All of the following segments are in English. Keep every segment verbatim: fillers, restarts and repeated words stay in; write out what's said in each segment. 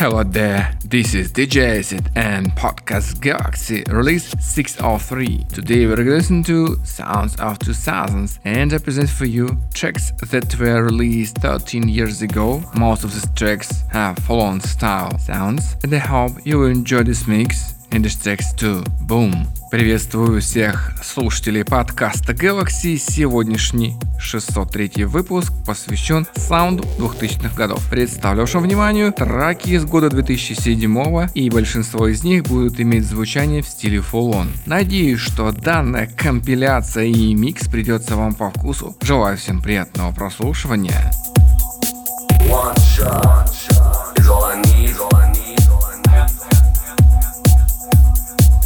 Hello there, this is D J Acid and Podcast Galaxy, release six oh three. Today we're gonna listen to Sounds of two thousands, and I present for you tracks that were released thirteen years ago. Most of these tracks have full-on style sounds, and I hope you will enjoy this mix and these tracks too. Boom! Приветствую всех слушателей подкаста Galaxy. Сегодняшний шестьсот третий выпуск посвящен саунду двухтысячных годов. Представлю вашему вниманию траки из года две тысячи седьмого, и большинство из них будут иметь звучание в стиле Full On. Надеюсь, что данная компиляция и микс придется вам по вкусу. Желаю всем приятного прослушивания. One shot is all I need, all I need. Shut up.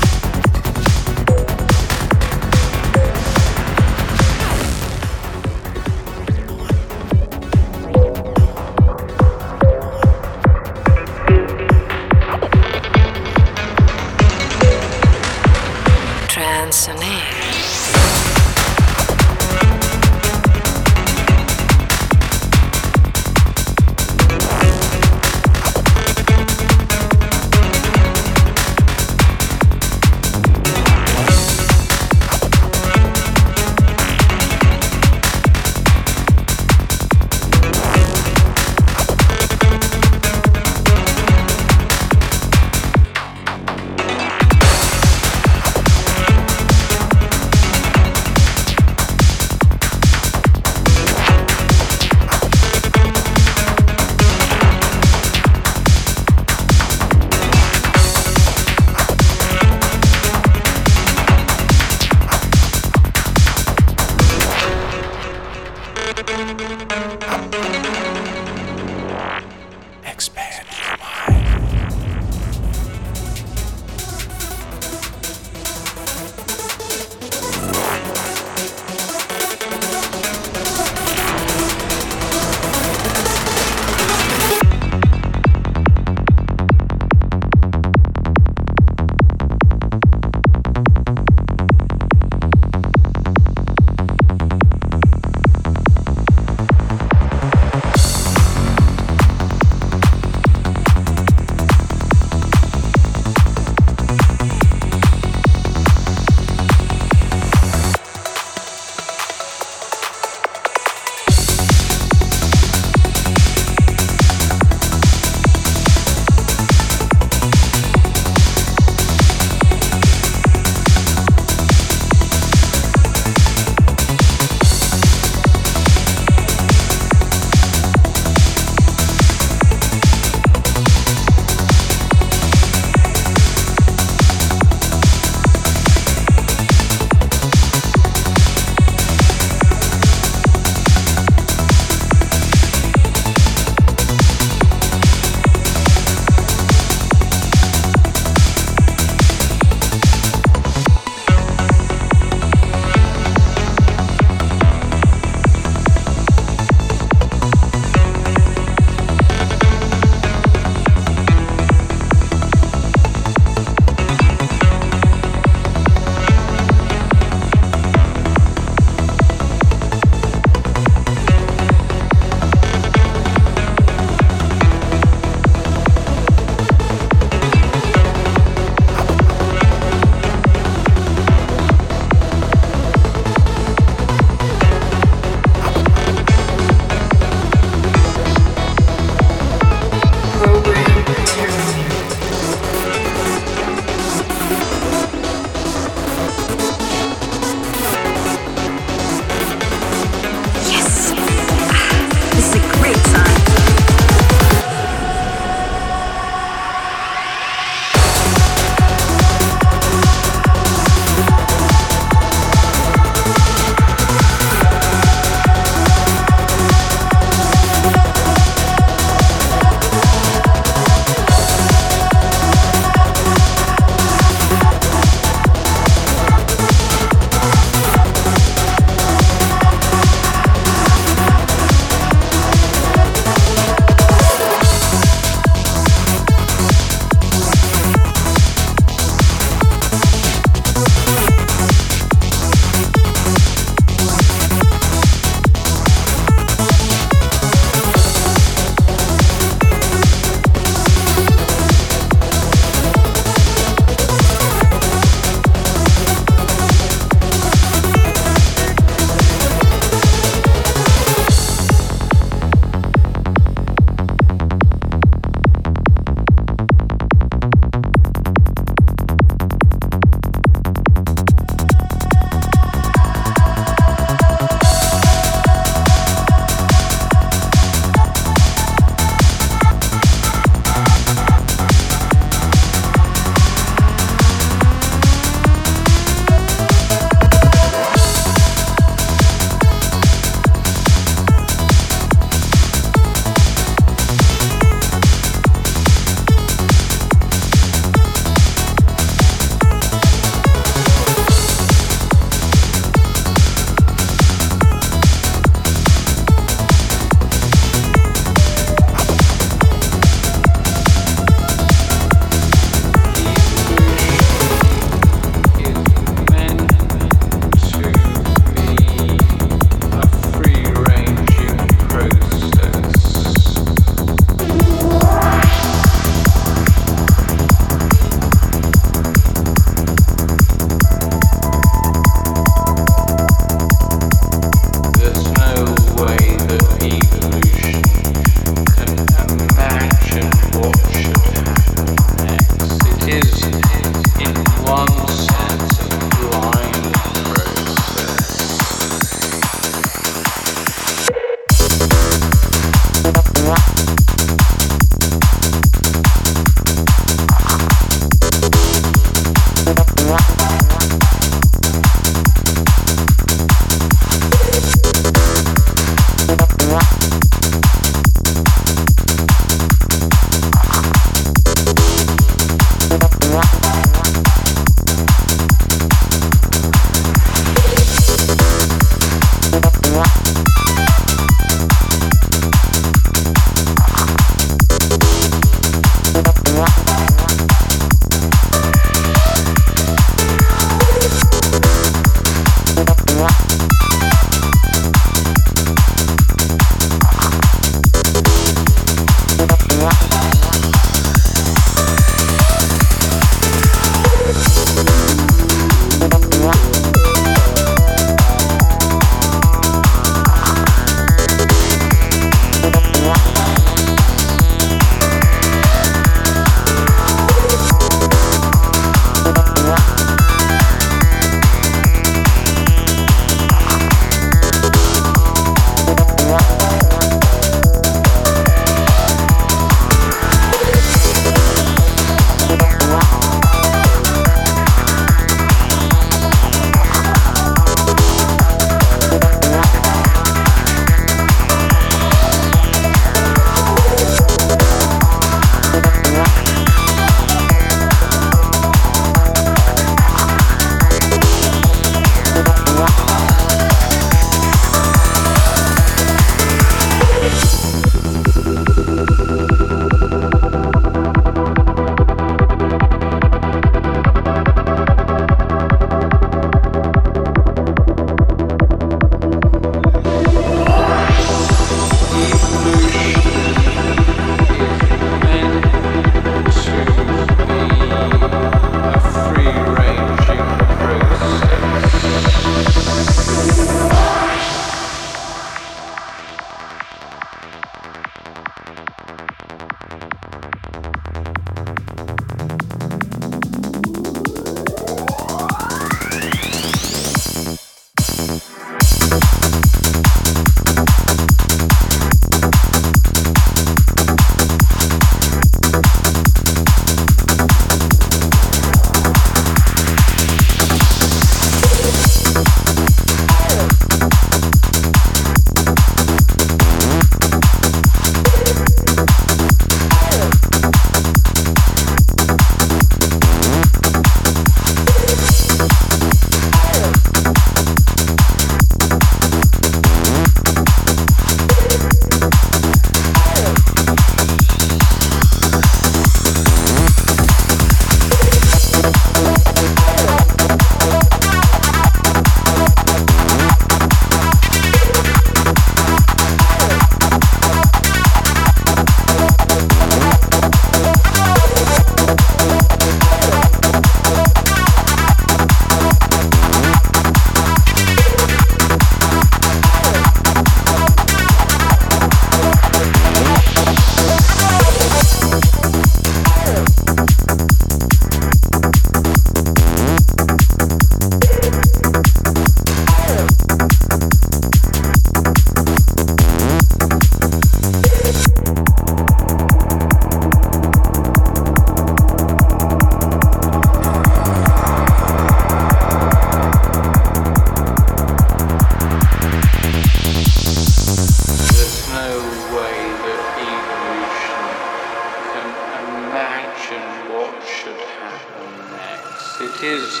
It is,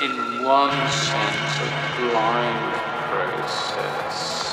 in one sense, a blind process.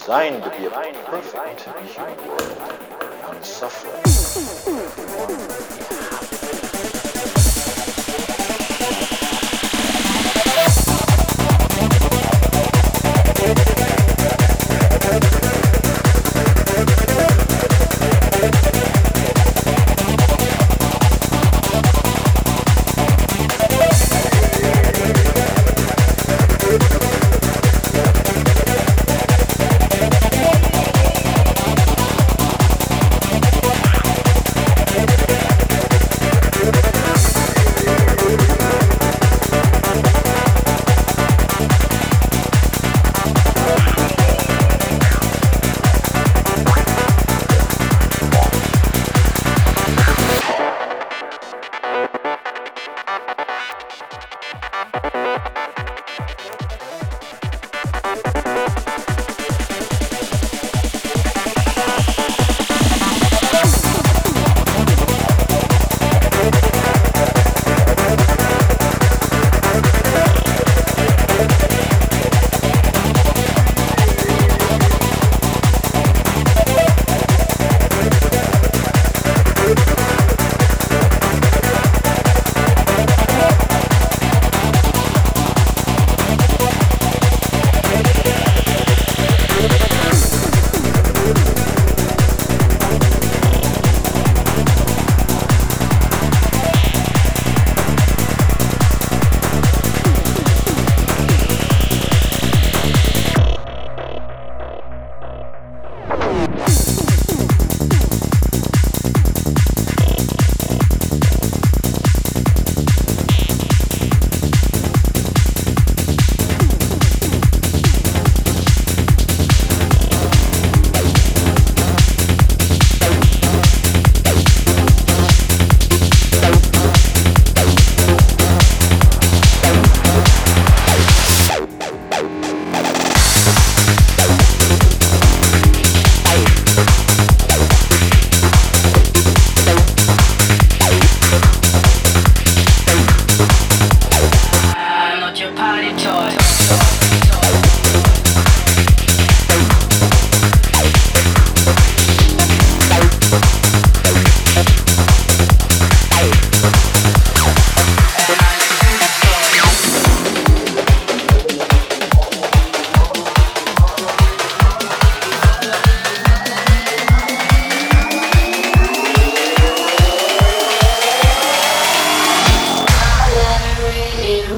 Designed to be a perfect human world, unsuffering.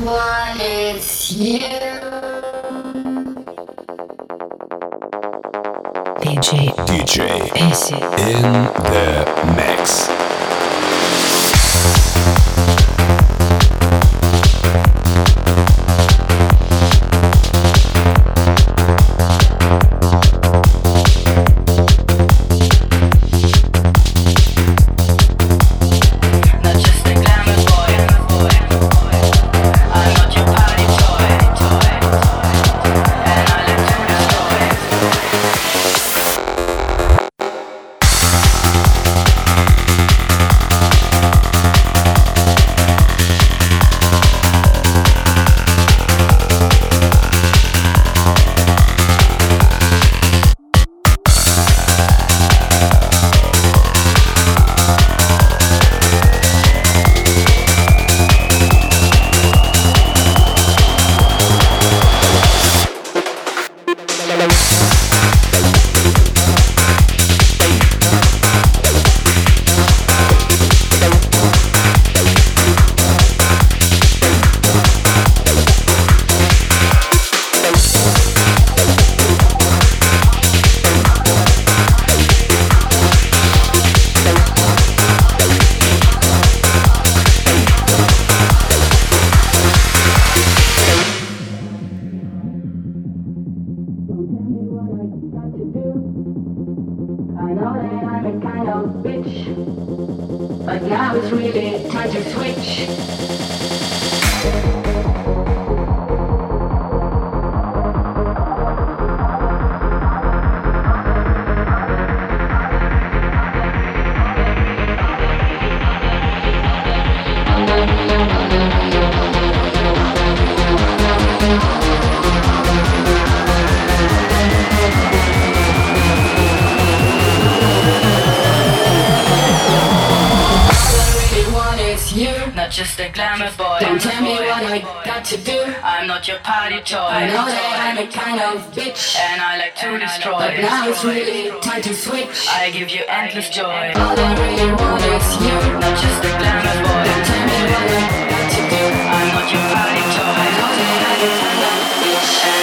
one, it's you. D J, D J Acid in the mix. Just a glamour boy. Don't tell me what I got to do. I'm not your party toy. I know that I'm a kind of bitch, and I like to destroy. But now it's really time to switch. I give you endless joy. All I really want is you. Not just a glamour boy. Don't tell me what I got to do. I'm not your party toy. I know that I'm a kind of bitch, and I like to destroy.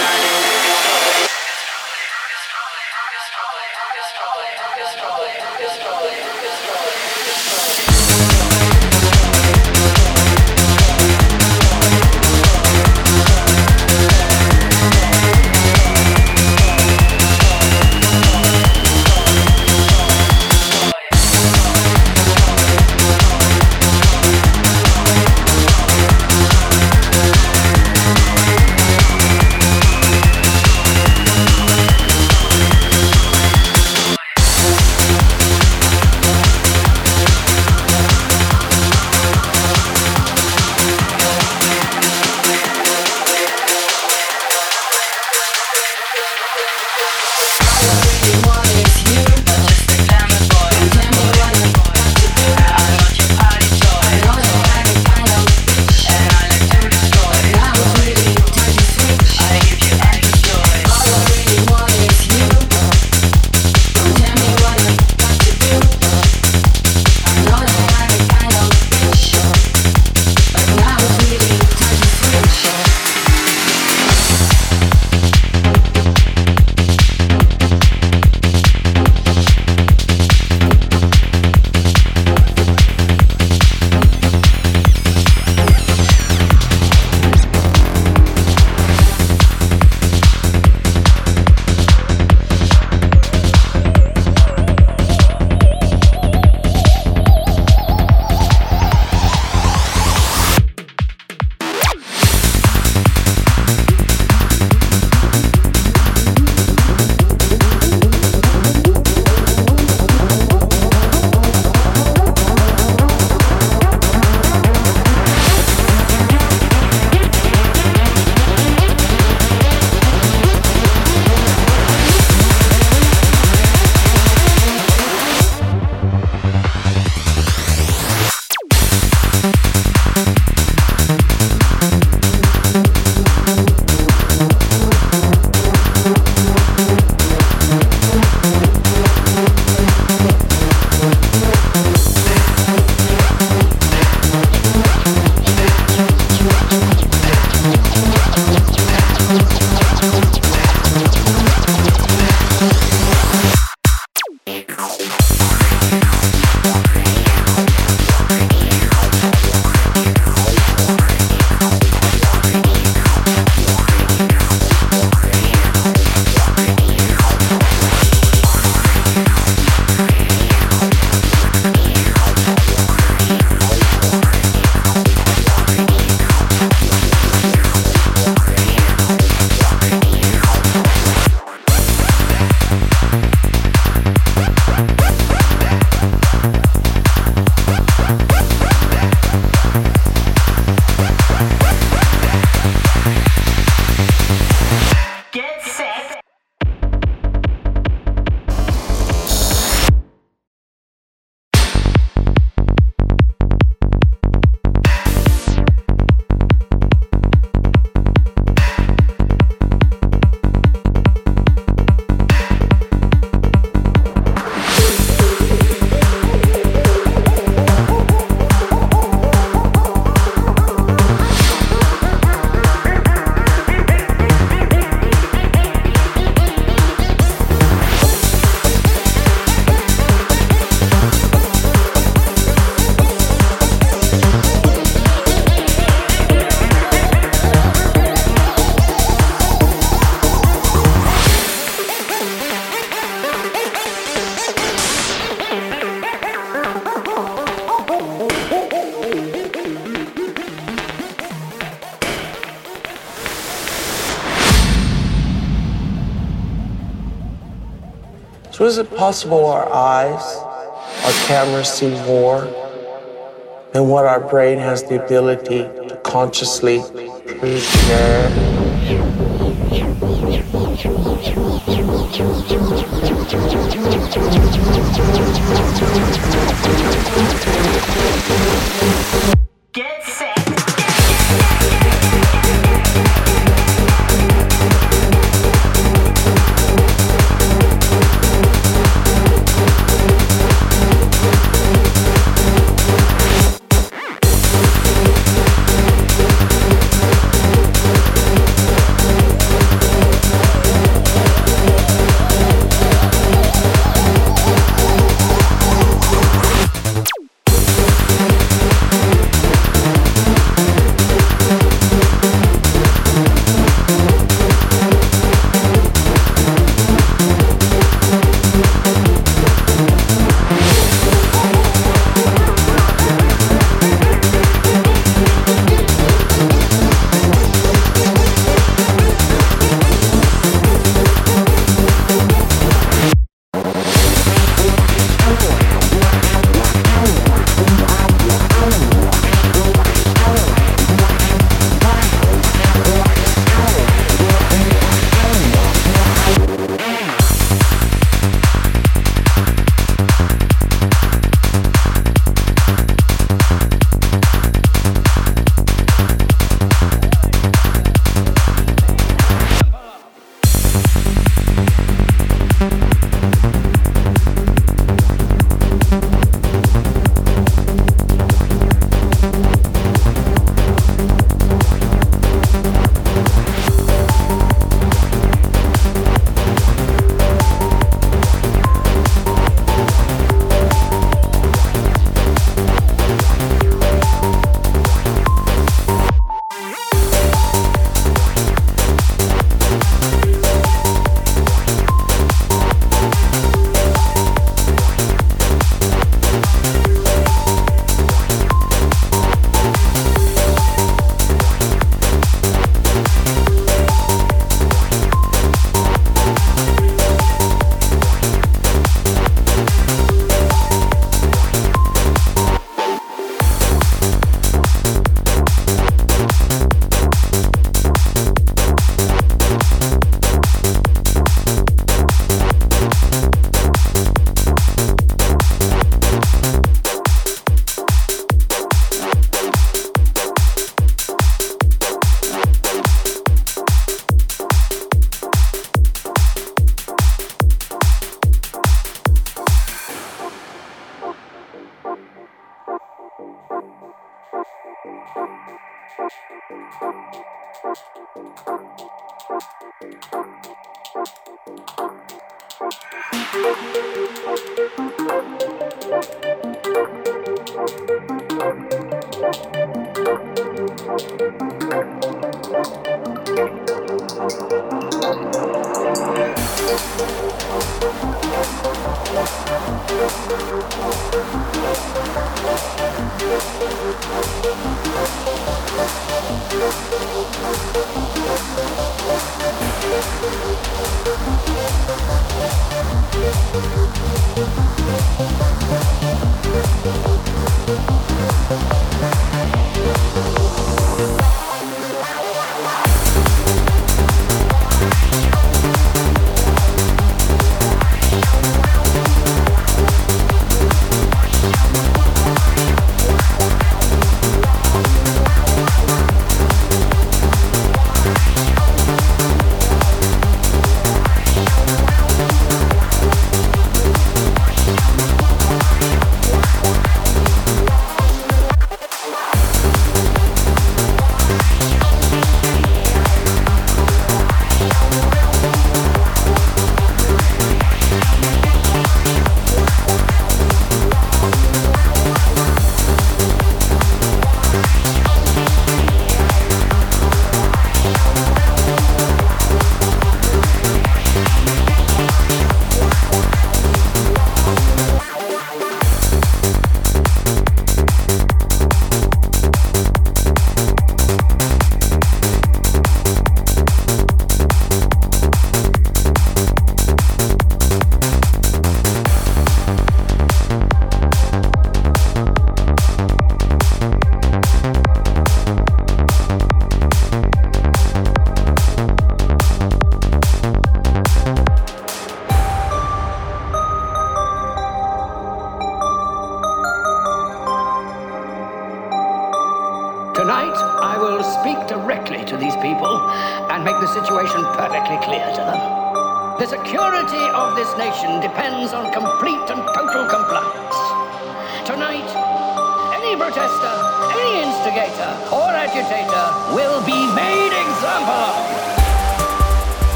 So is it possible our eyes, our cameras see more than what our brain has the ability to consciously preserve? Get set!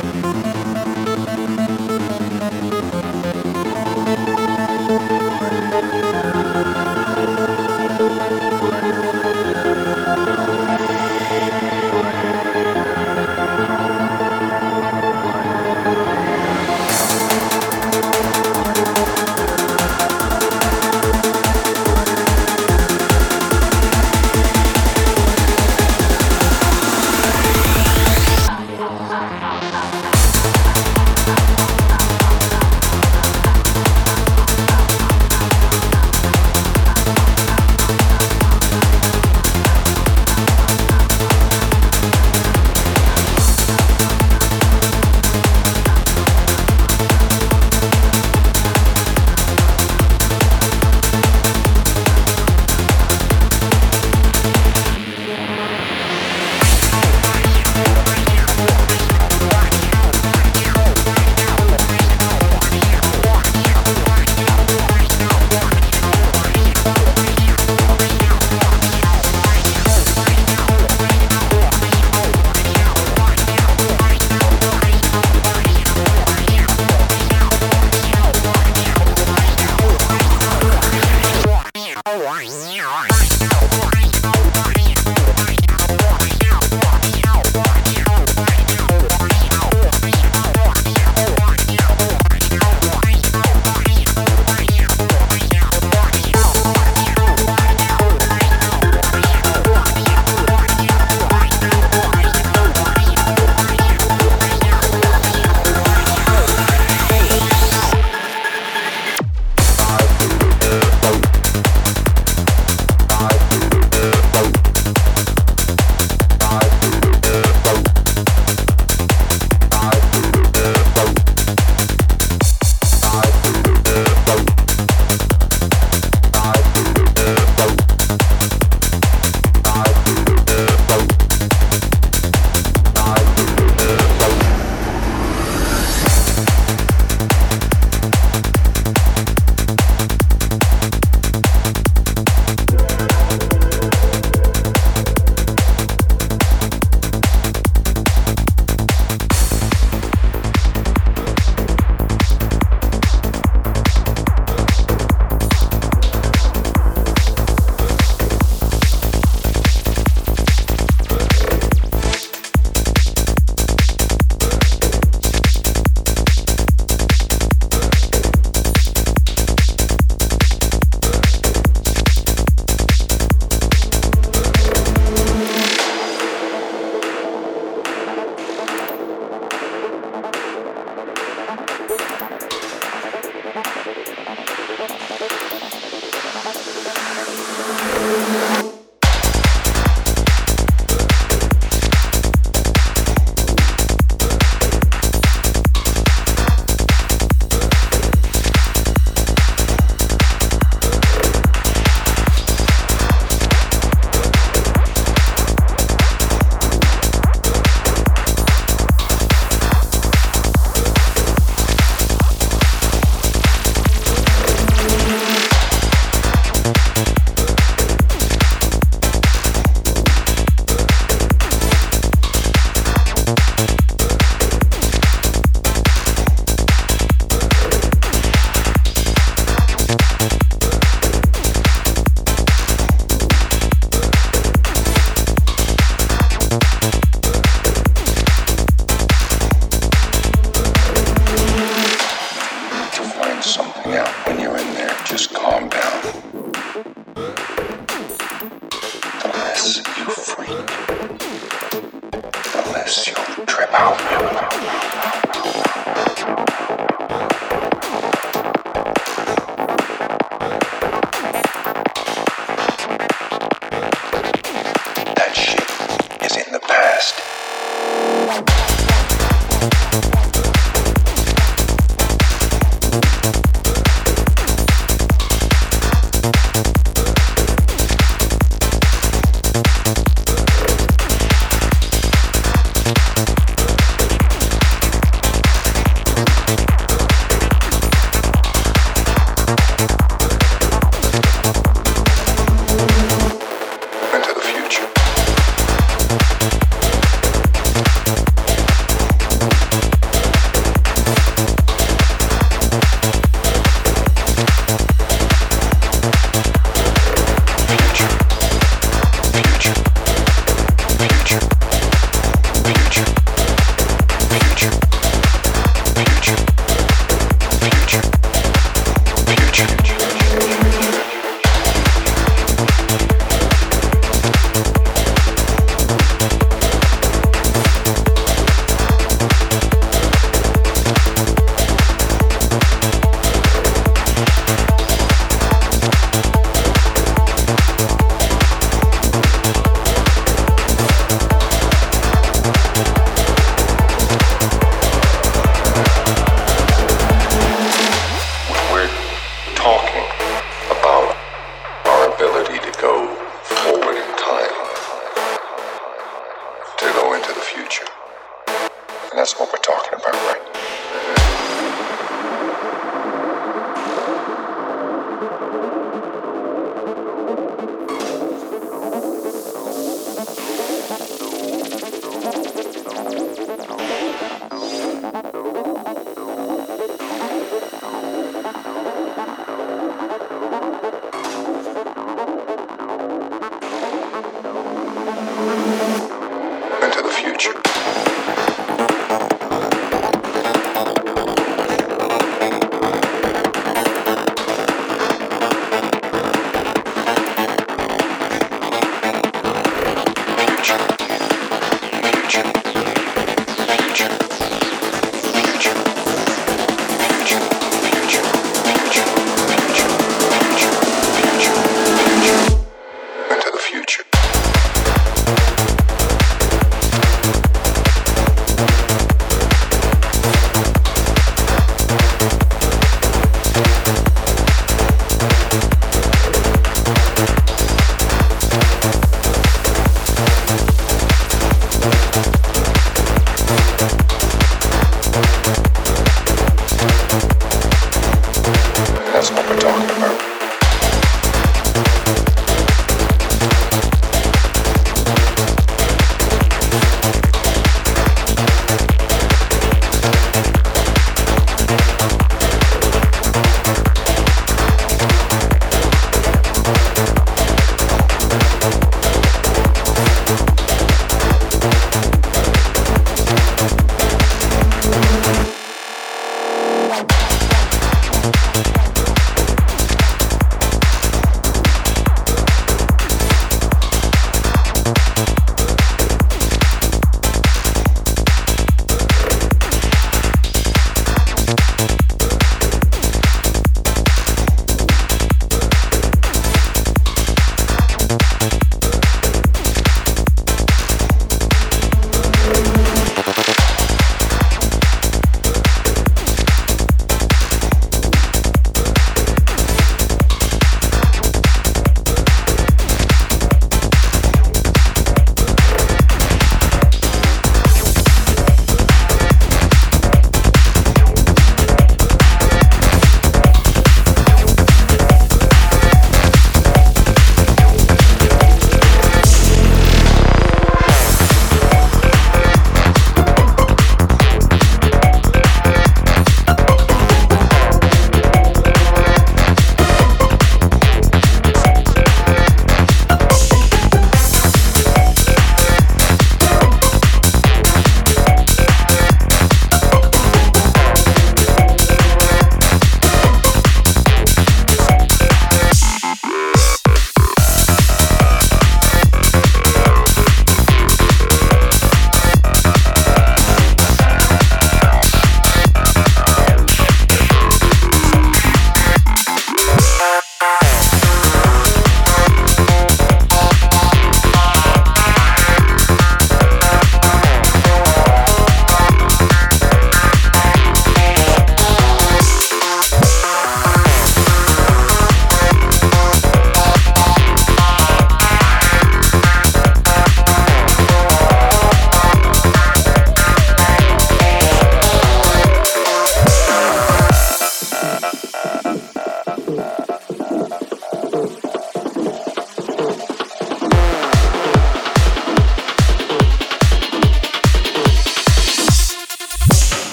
We'll be right back.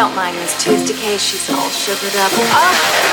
Don't mind Miss Tuesday K, she's all sugared up. Oh!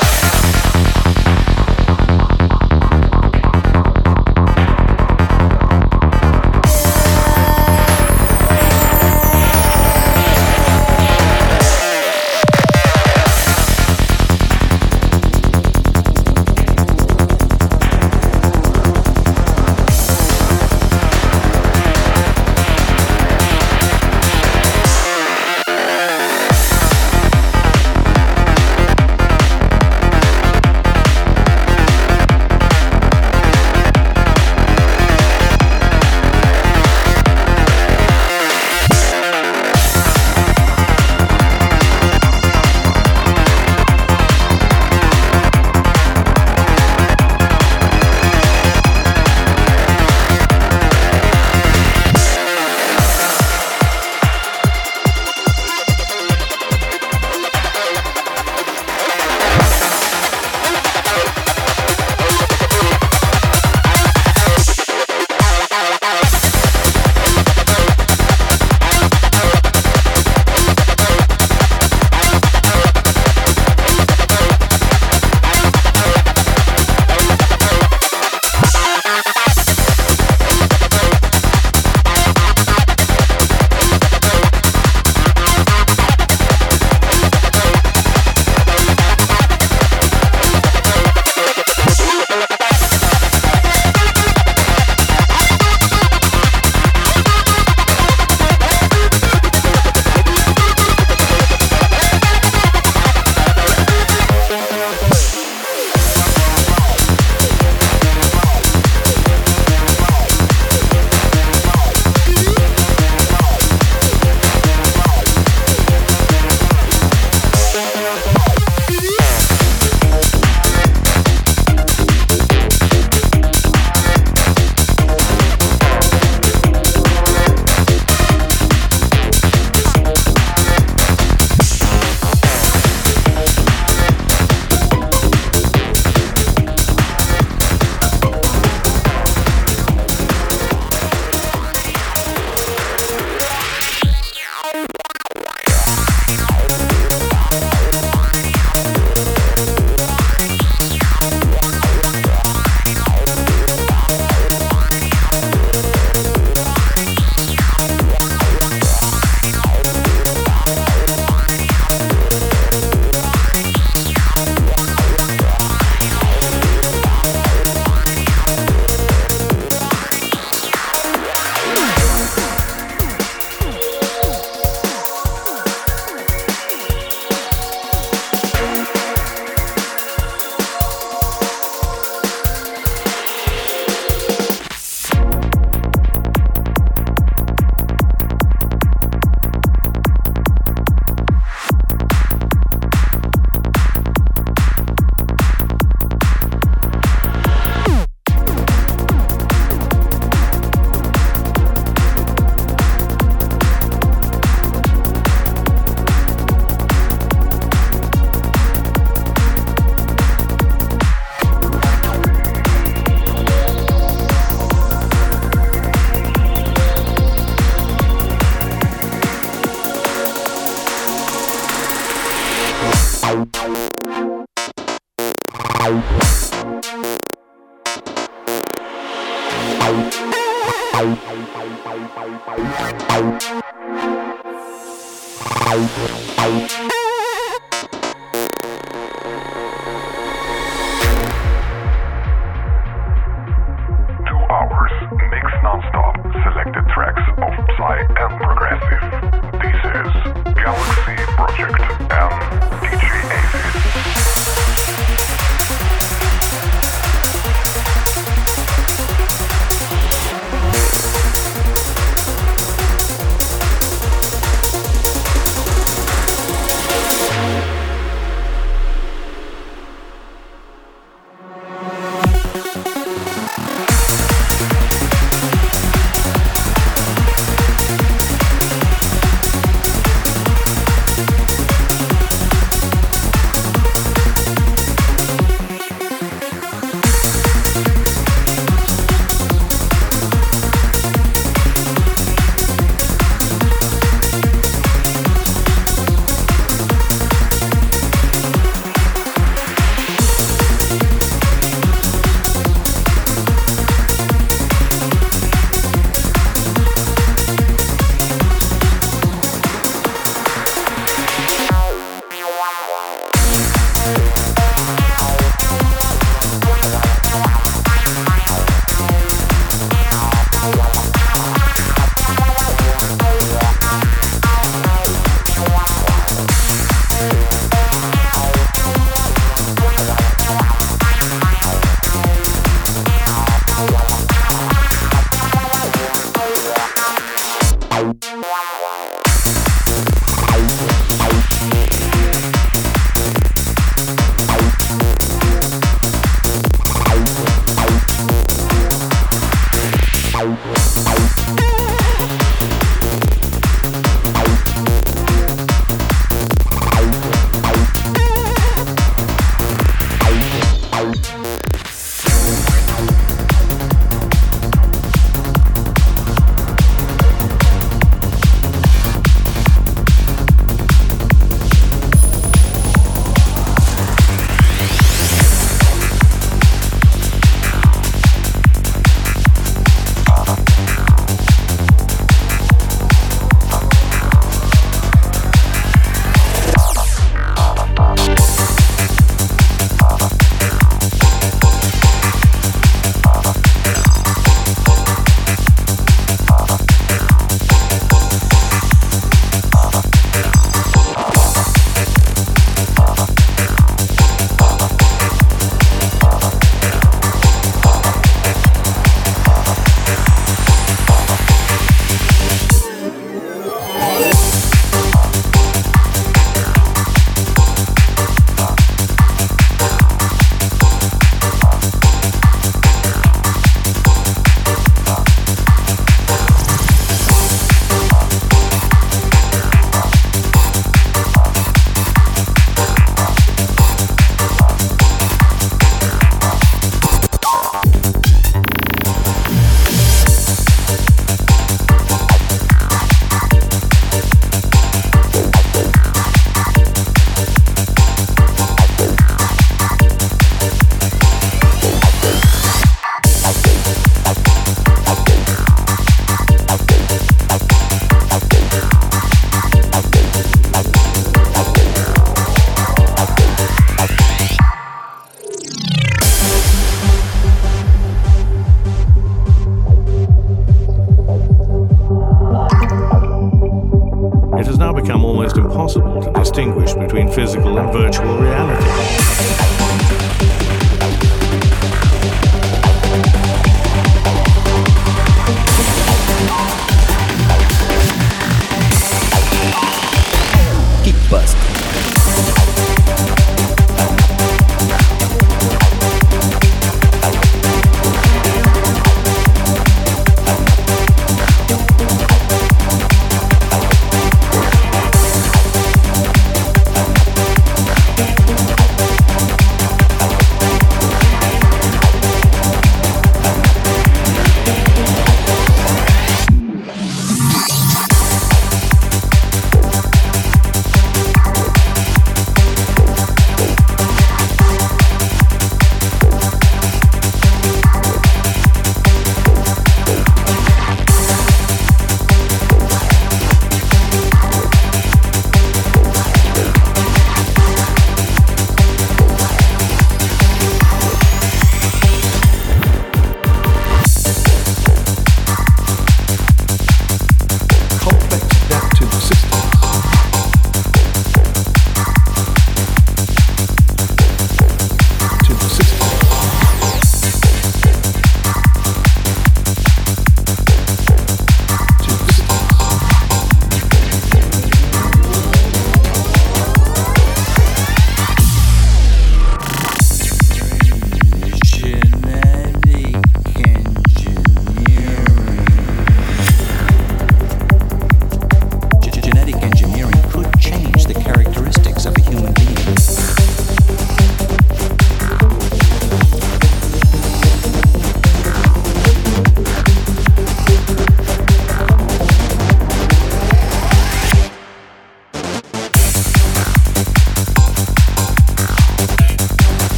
almost impossible to distinguish between physical and virtual reality.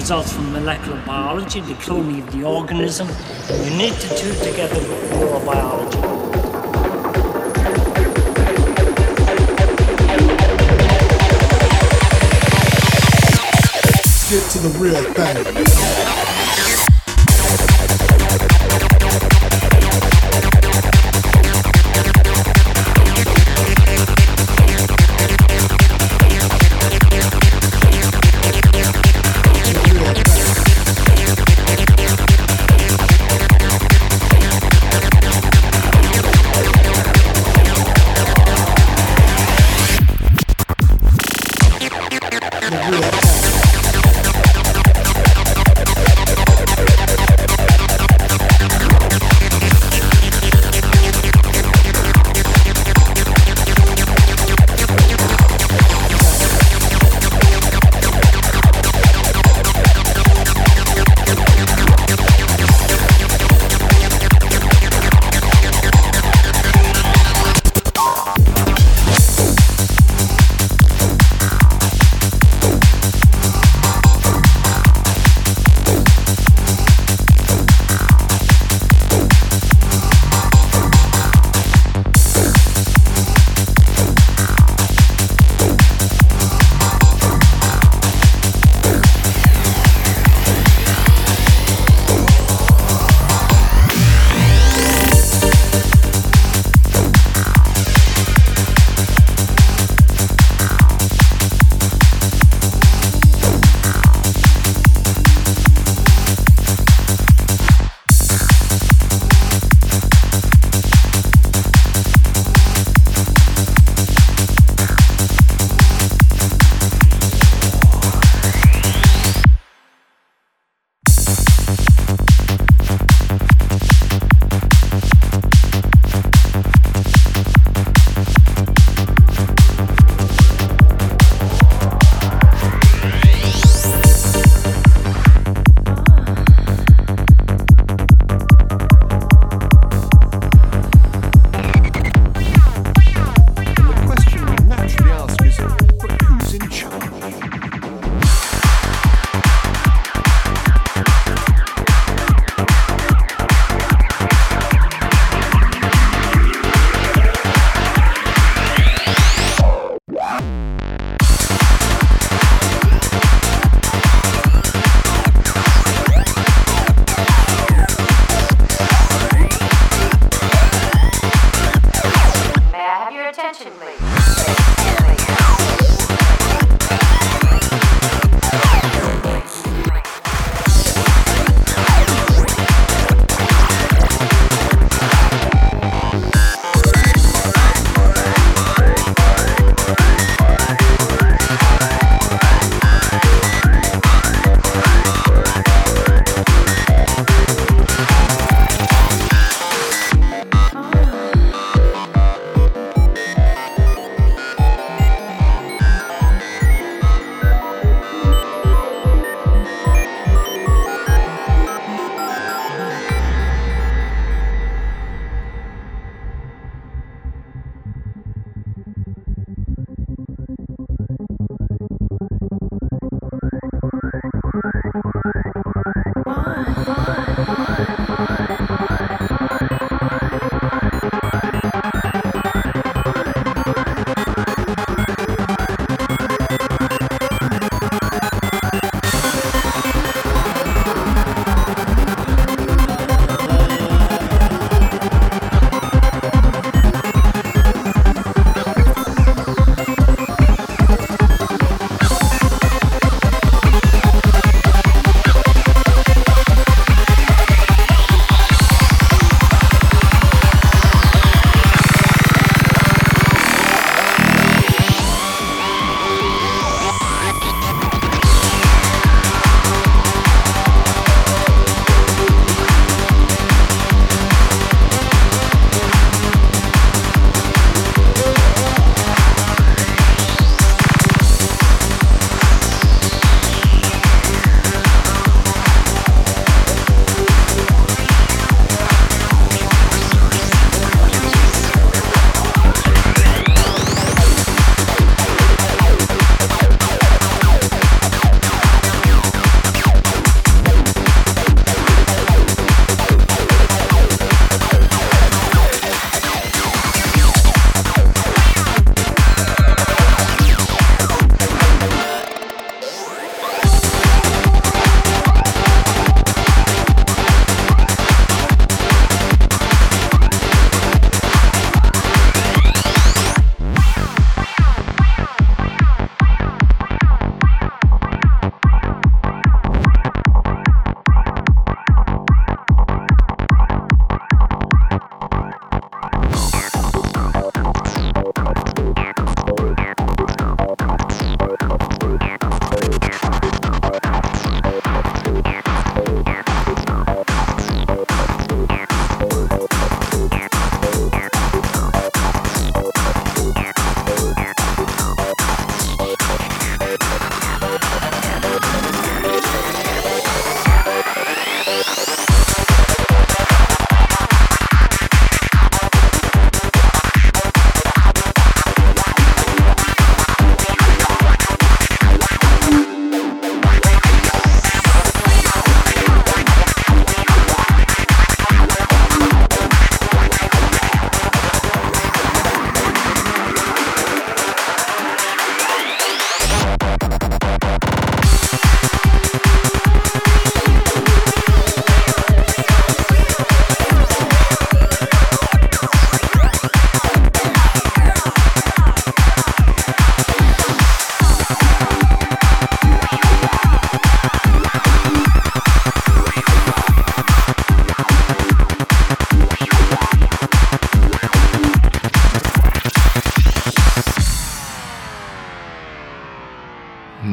Results from molecular biology, the cloning of the organism. You need the two together with neurobiology. Get to the real thing. The real thing.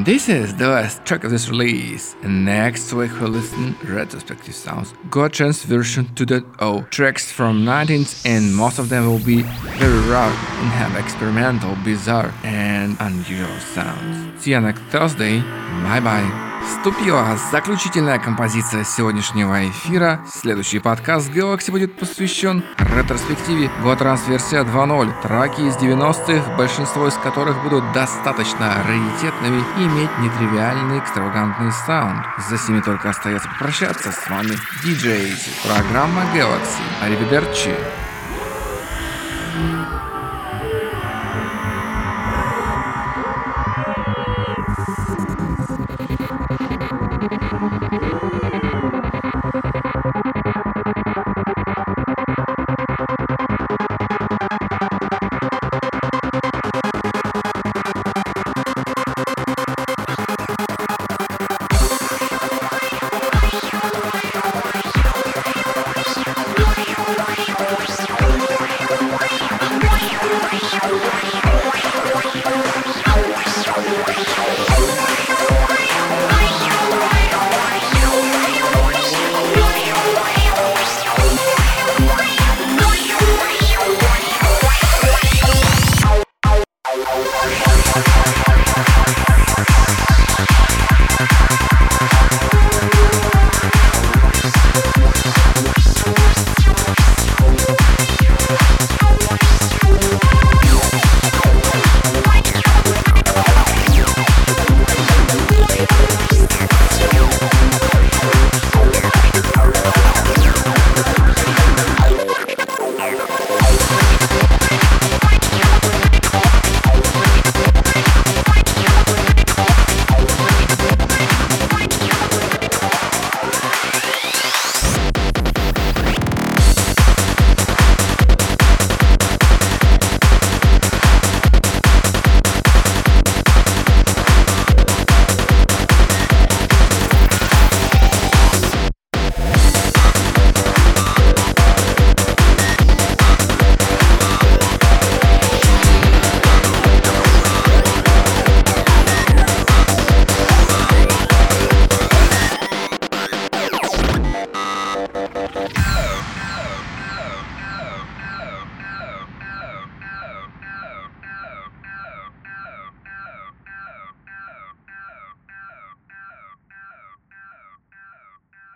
And this is the last track of this release. And next week we'll listen retrospective sounds. Goa Trance version two point oh. Tracks from nineteens, and most of them will be very raw and have experimental, bizarre and unusual sounds. See you next Thursday. Bye bye. Вступила заключительная композиция сегодняшнего эфира. Следующий подкаст Galaxy будет посвящен ретроспективе Goa Trance версия два ноль. Траки из девяностых, большинство из которых будут достаточно раритетными и иметь нетривиальный экстравагантный саунд. За семи только остается попрощаться. С вами ди джей Acid. Программа Galaxy. Аривидерчи.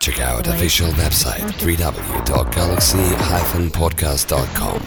Check out official website w w w dot galaxy dash podcast dot com.